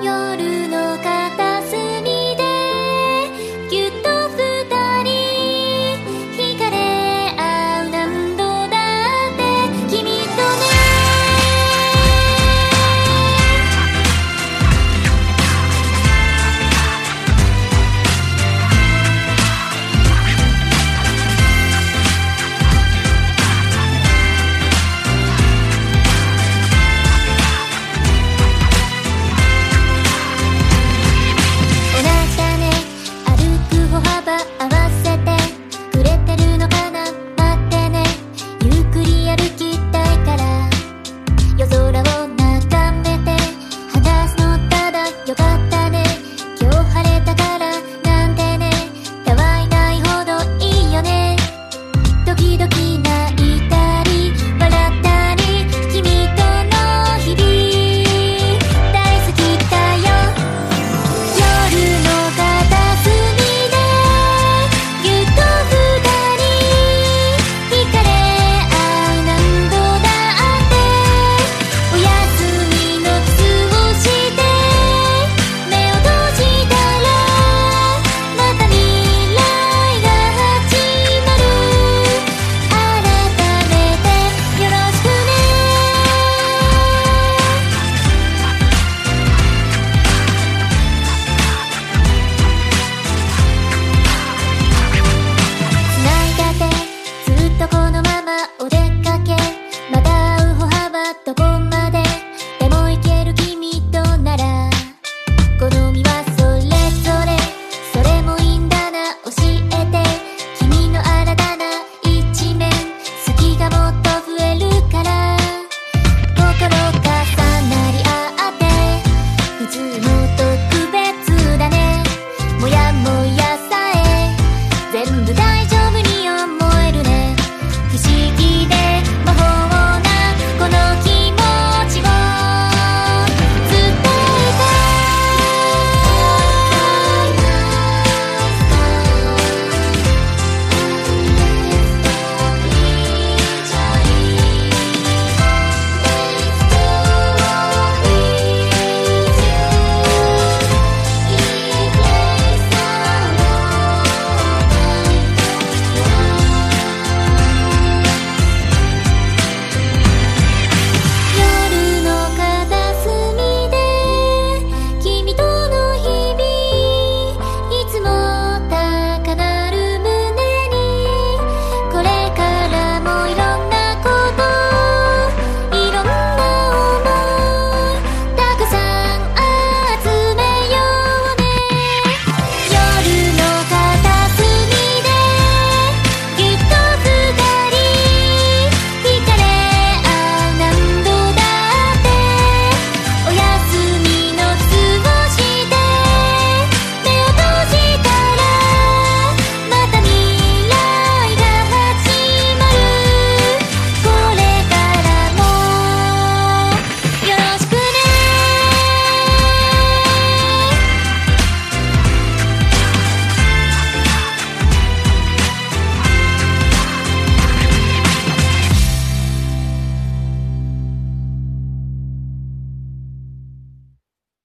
夜の